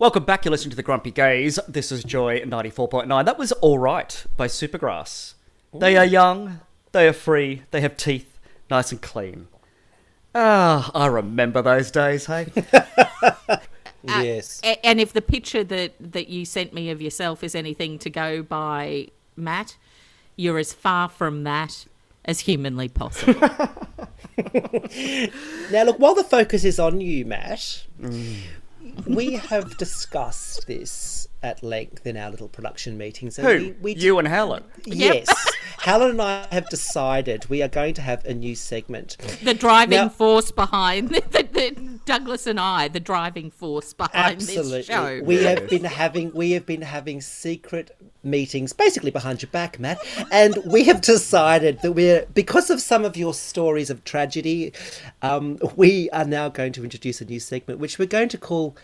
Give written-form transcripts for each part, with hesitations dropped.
Welcome back, you're listening to The Grumpy Gaze. This is Joy 94.9. That was All Right by Supergrass. Ooh. They are young, they are free, they have teeth, nice and clean. Ah, I remember those days, hey? Yes. And if the picture that you sent me of yourself is anything to go by, Matt, you're as far from that as humanly possible. Now, look, while the focus is on you, Matt, we have discussed this at length in our little production meetings. And you and Helen? Yes. Yep. Helen and I have decided we are going to have a new segment. The driving force behind the Douglas and I, the driving force behind this show. We have been having secret meetings, basically behind your back, Matt, and we have decided that because of some of your stories of tragedy, we are now going to introduce a new segment, which we're going to call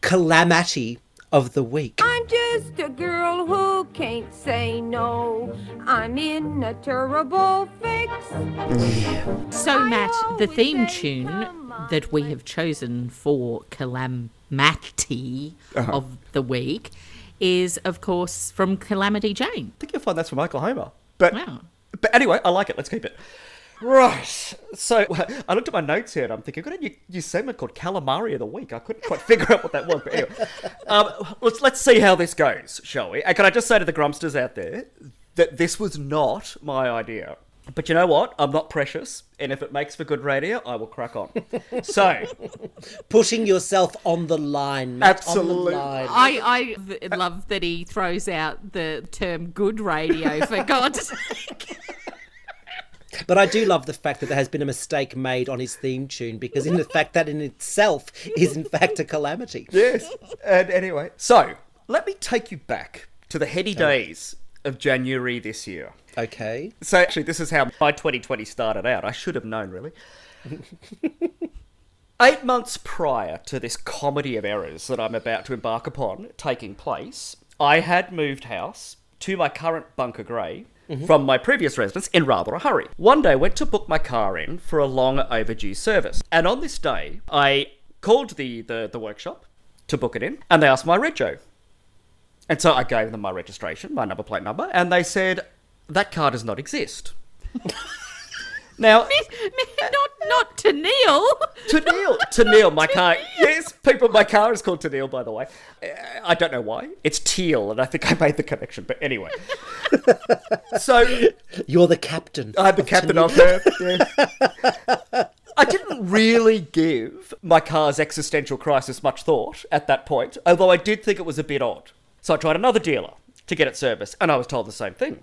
Calamity of the Week. I'm just a girl who can't say no. I'm in a terrible fix. So, Matt, the theme tune that we have chosen for Calamity of the Week is, of course, from Calamity Jane. I think you'll find that's from Oklahoma. But anyway, I like it. Let's keep it. Right. So I looked at my notes here and I'm thinking, I've got a new segment called Calamari of the Week. I couldn't quite figure out what that was. But anyway, let's see how this goes, shall we? And can I just say to the grumpsters out there that this was not my idea. But you know what? I'm not precious. And if it makes for good radio, I will crack on. So. Putting yourself on the line, Matt. Absolutely. On the line. I love that he throws out the term good radio, for God's sake. But I do love the fact that there has been a mistake made on his theme tune, because in the fact that in itself is in fact a calamity. Yes. And anyway, so let me take you back to the heady days of January this year. Okay. So actually, this is how my 2020 started out. I should have known, really. 8 months prior to this comedy of errors that I'm about to embark upon taking place, I had moved house to my current Bunker Grey, from my previous residence in rather a hurry. One day I went to book my car in for a long overdue service. And on this day, I called the workshop to book it in, and they asked my rego. And so I gave them my registration, my number plate number, and they said, that car does not exist. Now... Not to Neil. To Neil, my car. Yes, people, my car is called to Neil, by the way. I don't know why. It's teal, and I think I made the connection. But anyway. So. You're the captain. I'm the captain of her. Yeah. I didn't really give my car's existential crisis much thought at that point, although I did think it was a bit odd. So I tried another dealer to get it serviced, and I was told the same thing.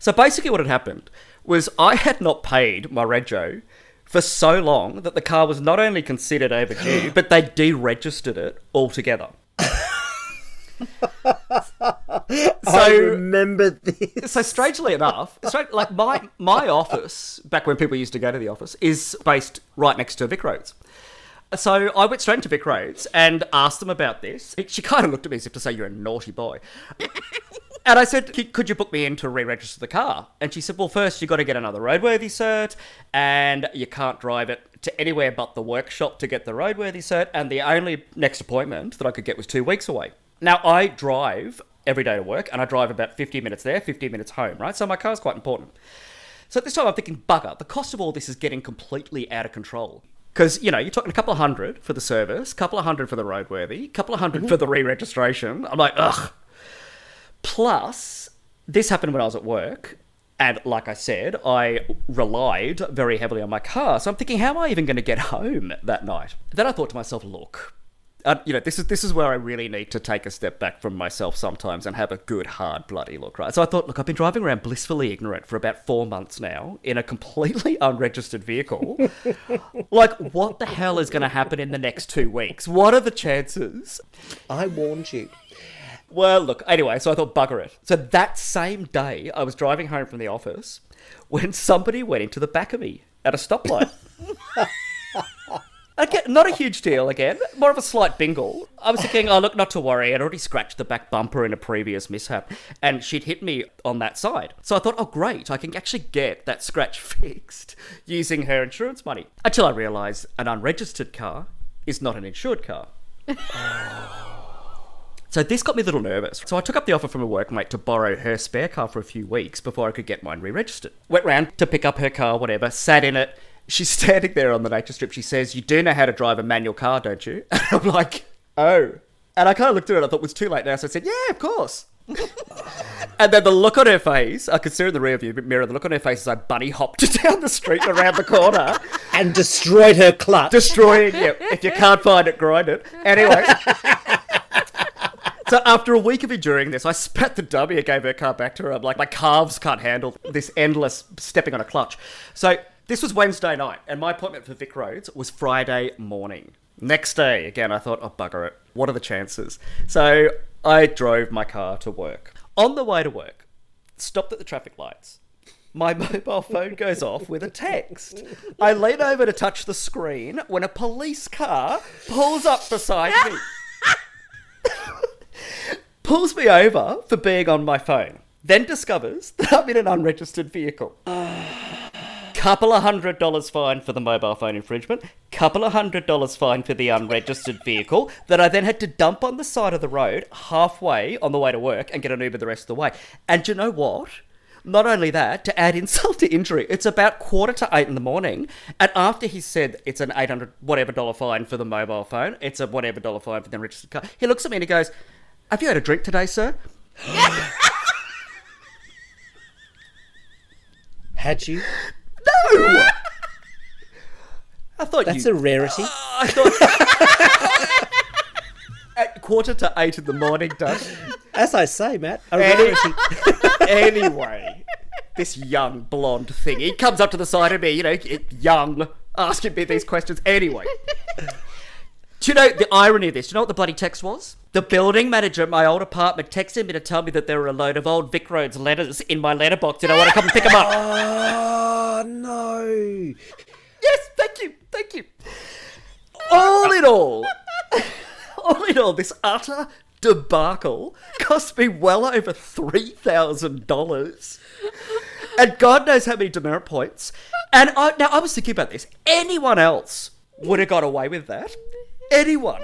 So basically what had happened was I had not paid my rego for so long that the car was not only considered overdue, but they deregistered it altogether. I remember this. So strangely enough, like my office, back when people used to go to the office, is based right next to VicRoads. So I went straight to VicRoads and asked them about this. She kind of looked at me as if to say, you're a naughty boy. And I said, could you book me in to re-register the car? And she said, well, first you've got to get another Roadworthy cert, and you can't drive it to anywhere but the workshop to get the Roadworthy cert, and the only next appointment that I could get was 2 weeks away. Now, I drive every day to work, and I drive about 50 minutes there, 50 minutes home, right? So my car's quite important. So at this time, I'm thinking, bugger, the cost of all this is getting completely out of control. Because, you know, you're talking a couple of hundred for the service, couple of hundred for the Roadworthy, couple of hundred for the re-registration. I'm like, ugh. Plus, this happened when I was at work, and like I said, I relied very heavily on my car. So I'm thinking, how am I even going to get home that night? Then I thought to myself, look, you know, this is where I really need to take a step back from myself sometimes and have a good, hard, bloody look, right? So I thought, look, I've been driving around blissfully ignorant for about 4 months now in a completely unregistered vehicle. Like, what the hell is going to happen in the next 2 weeks? What are the chances? I warned you. Well, look, anyway, so I thought, bugger it. So that same day, I was driving home from the office when somebody went into the back of me at a stoplight. Again, not a huge deal again, more of a slight bingle. I was thinking, oh, look, not to worry. I'd already scratched the back bumper in a previous mishap, and she'd hit me on that side. So I thought, oh, great, I can actually get that scratch fixed using her insurance money. Until I realised an unregistered car is not an insured car. So this got me a little nervous. So I took up the offer from a workmate to borrow her spare car for a few weeks before I could get mine re-registered. Went round to pick up her car, whatever, sat in it. She's standing there on the nature strip. She says, "You do know how to drive a manual car, don't you?" And I'm like, oh. And I kind of looked at it. I thought it was too late now. So I said, yeah, of course. And then the look on her face, I could see her in the rear view mirror, the look on her face as I bunny hopped down the street and around the corner. And destroyed her clutch. Destroying it. If you can't find it, grind it. Anyway. So after a week of enduring this, I spat the dummy and gave her car back to her. I'm like, my calves can't handle this endless stepping on a clutch. So this was Wednesday night, and my appointment for VicRoads was Friday morning. Next day, again, I thought, oh, bugger it. What are the chances? So I drove my car to work. On the way to work, stopped at the traffic lights. My mobile phone goes off with a text. I lean over to touch the screen when a police car pulls up beside me. Pulls me over for being on my phone, then discovers that I'm in an unregistered vehicle. Couple of $100 fine for the mobile phone infringement, couple of $100 fine for the unregistered vehicle that I then had to dump on the side of the road halfway on the way to work and get an Uber the rest of the way. And do you know what? Not only that, to add insult to injury, it's about 7:45 in the morning, and after he said it's an $800 fine for the mobile phone, it's a $100 fine for the registered car, he looks at me and he goes, "Have you had a drink today, sir?" Had you? No! I thought that's a rarity. I thought... At 7:45 in the morning, Doug. As I say, Matt. Anyway, this young blonde thingy comes up to the side of me, you know, young, asking me these questions. Anyway. Do you know the irony of this? Do you know what the bloody text was? The building manager at my old apartment texted me to tell me that there were a load of old VicRoads letters in my letterbox and I want to come and pick them up. Oh, no. Yes, thank you. All in all, this utter debacle cost me well over $3,000 and God knows how many demerit points. And I was thinking about this. Anyone else would have got away with that. Anyone.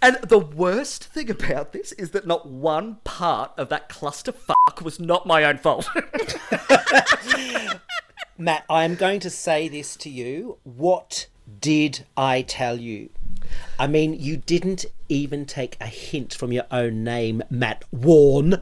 And the worst thing about this is that not one part of that clusterfuck was not my own fault. Matt, I am going to say this to you. What did I tell you? I mean, you didn't even take a hint from your own name, Matt Warren.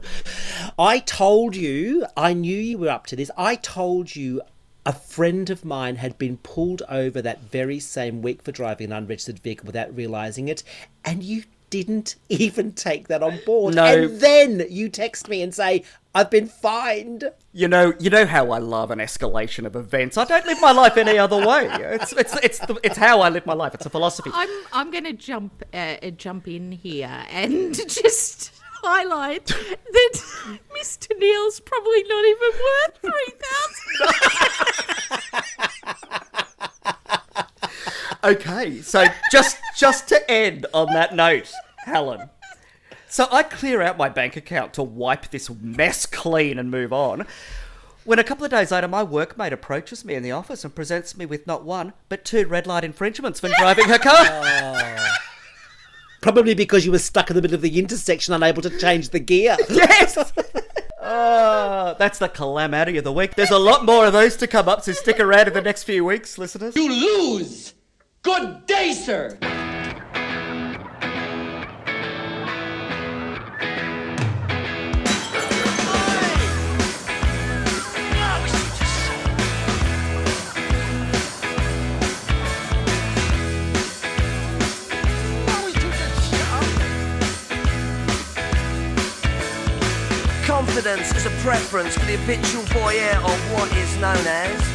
I told you, I knew you were up to this. I told you a friend of mine had been pulled over that very same week for driving an unregistered vehicle without realising it, and you didn't even take that on board. No. And then you text me and say, I've been fined. You know how I love an escalation of events. I don't live my life any other way. It's how I live my life. It's a philosophy. I'm going to jump in here and just highlight that Mr. Neil's probably not even worth $3,000. Okay, so just to end on that note, Helen. So I clear out my bank account to wipe this mess clean and move on. When a couple of days later, my workmate approaches me in the office and presents me with not one, but 2 red light infringements when driving her car. Oh. Probably because you were stuck in the middle of the intersection, unable to change the gear. Yes! That's the calamity of the week. There's a lot more of those to come up, so stick around in the next few weeks, listeners. You lose! Good day, sir! Confidence is a preference for the habitual voyeur of what is known as.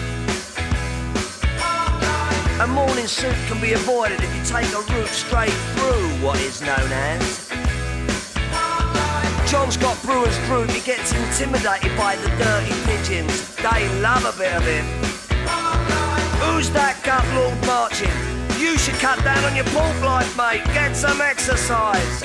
A morning suit can be avoided if you take a route straight through what is known as. John Scott Brewer's group, he gets intimidated by the dirty pigeons. They love a bit of him. Who's that gut lord marching? You should cut down on your pork life, mate. Get some exercise.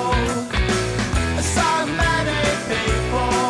so many people.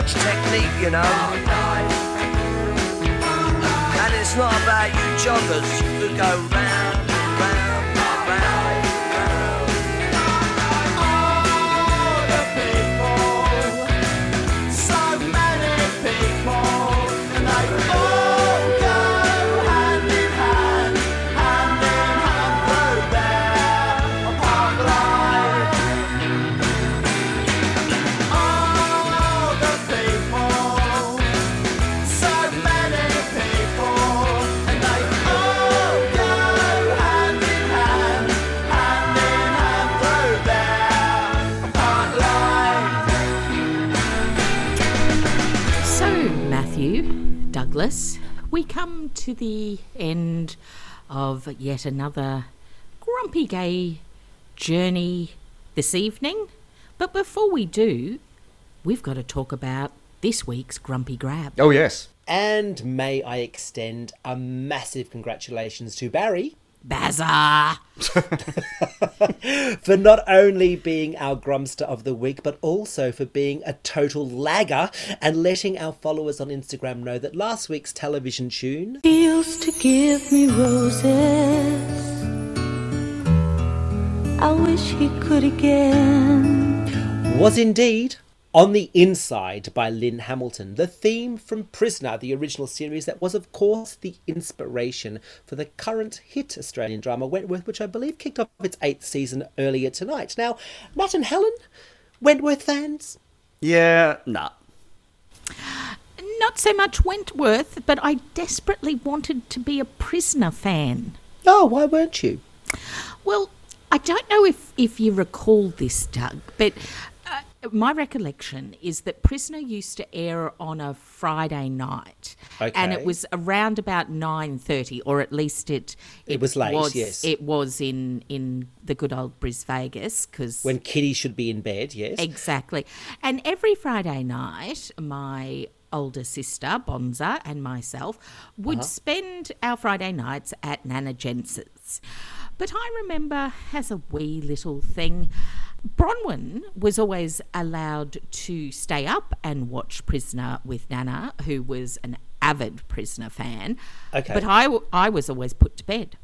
Technique, you know. And it's not about you joggers who go round, round, round, round. All the people, so many people, and they all go hand in hand through their apart life. Douglas, we come to the end of yet another Grumpy Gay journey this evening. But before we do, we've got to talk about this week's Grumpy Grab. Oh, yes. And may I extend a massive congratulations to Barry. Bazza! For not only being our Grumster of the Week, but also for being a total lagger and letting our followers on Instagram know that last week's television tune... He used to give me roses, I wish he could again... was indeed... On the Inside by Lynn Hamilton, the theme from Prisoner, the original series that was, of course, the inspiration for the current hit Australian drama Wentworth, which I believe kicked off its 8th season earlier tonight. Now, Matt and Helen, Wentworth fans? Yeah, nah. Not so much Wentworth, but I desperately wanted to be a Prisoner fan. Oh, why weren't you? Well, I don't know if you recall this, Doug, but... my recollection is that Prisoner used to air on a Friday night, okay, and it was around about 9:30, or at least it was late. Yes, it was in the good old Bris Vegas, because when Kitty should be in bed. Yes, exactly. And every Friday night, my older sister Bonza and myself would spend our Friday nights at Nana Jensen's. But I remember, as a wee little thing, Bronwyn was always allowed to stay up and watch Prisoner with Nana, who was an avid Prisoner fan. Okay. But I was always put to bed.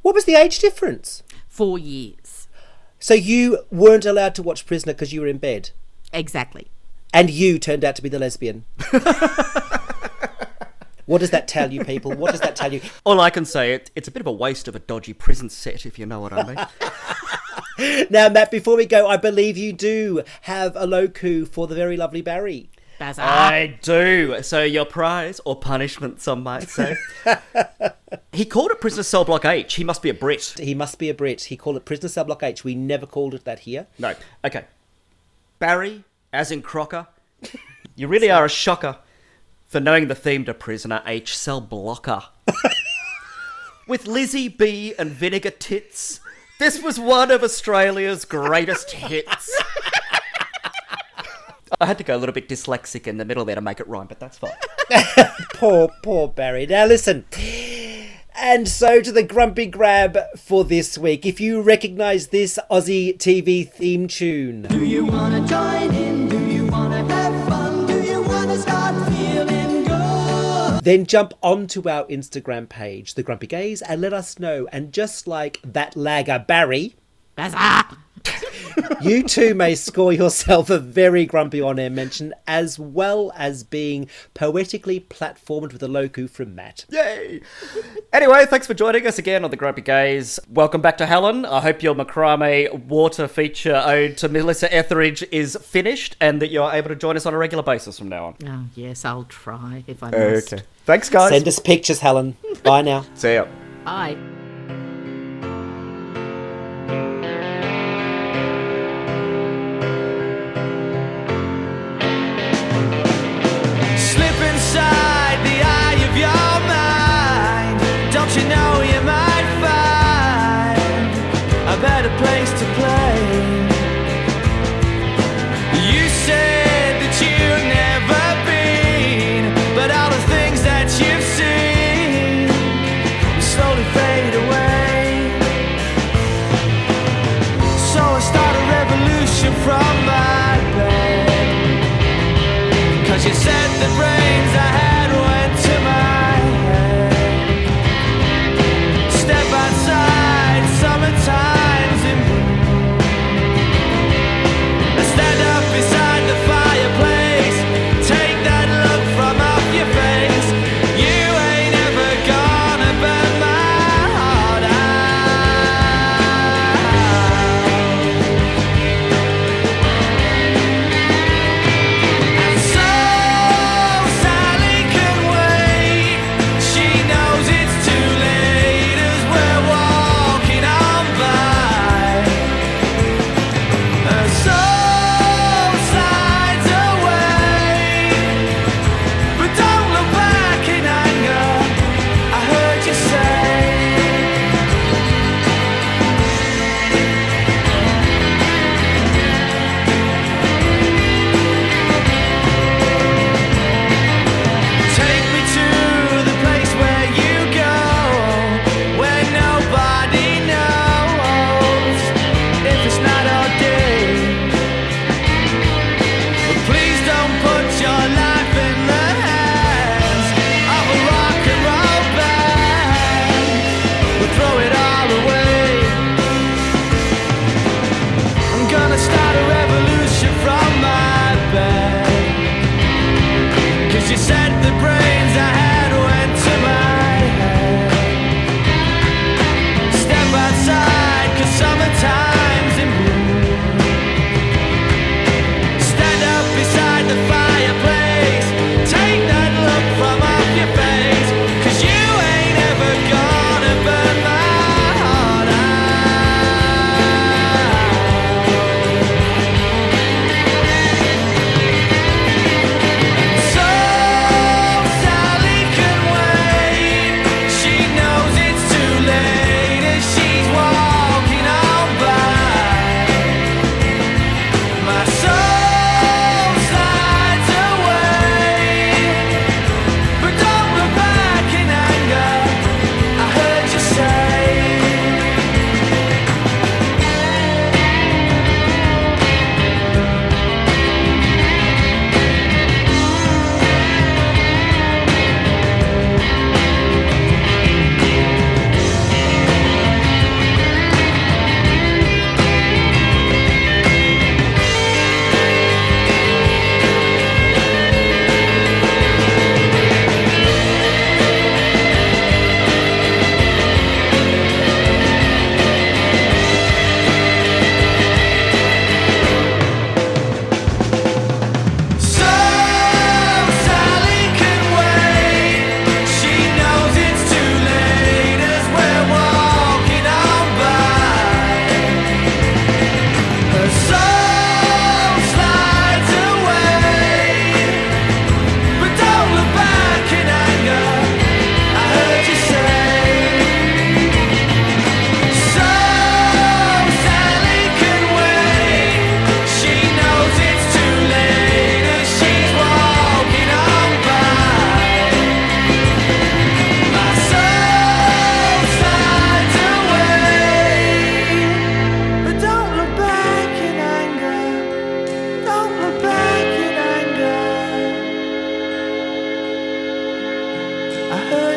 What was the age difference? 4 years. So you weren't allowed to watch Prisoner because you were in bed? Exactly. And you turned out to be the lesbian. What does that tell you, people? What does that tell you? All I can say, it's a bit of a waste of a dodgy prison set, if you know what I mean. Now, Matt, before we go, I believe you do have a loku for the very lovely Barry. Bazaar. I do. So your prize, or punishment, some might say. He called it Prisoner Cell Block H. He must be a Brit. He must be a Brit. He called it Prisoner Cell Block H. We never called it that here. No. Okay. Barry, as in Crocker, you really are a shocker for knowing the theme to Prisoner H, Cell Blocker. With Lizzie B and Vinegar Tits... This was one of Australia's greatest hits. I had to go a little bit dyslexic in the middle there to make it rhyme, but that's fine. Poor Barry. Now listen. And so to the Grumpy Grab for this week. If you recognise this Aussie TV theme tune. Do you want to join in? Do you want to have fun? Do you want to start feeling good? Then jump onto our Instagram page, The Grumpy Gaze, and let us know. And just like that lagger Barry... Bazaar! You too may score yourself a very grumpy on-air mention, as well as being poetically platformed with a loku from Matt. Yay! Anyway, thanks for joining us again on The Grumpy Gaze. Welcome back to Helen. I hope your macrame water feature ode to Melissa Etheridge is finished and that you're able to join us on a regular basis from now on. Oh, yes, I'll try if I must. Okay. Thanks, guys. Send us pictures, Helen. Bye now. See ya. Bye.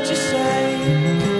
You say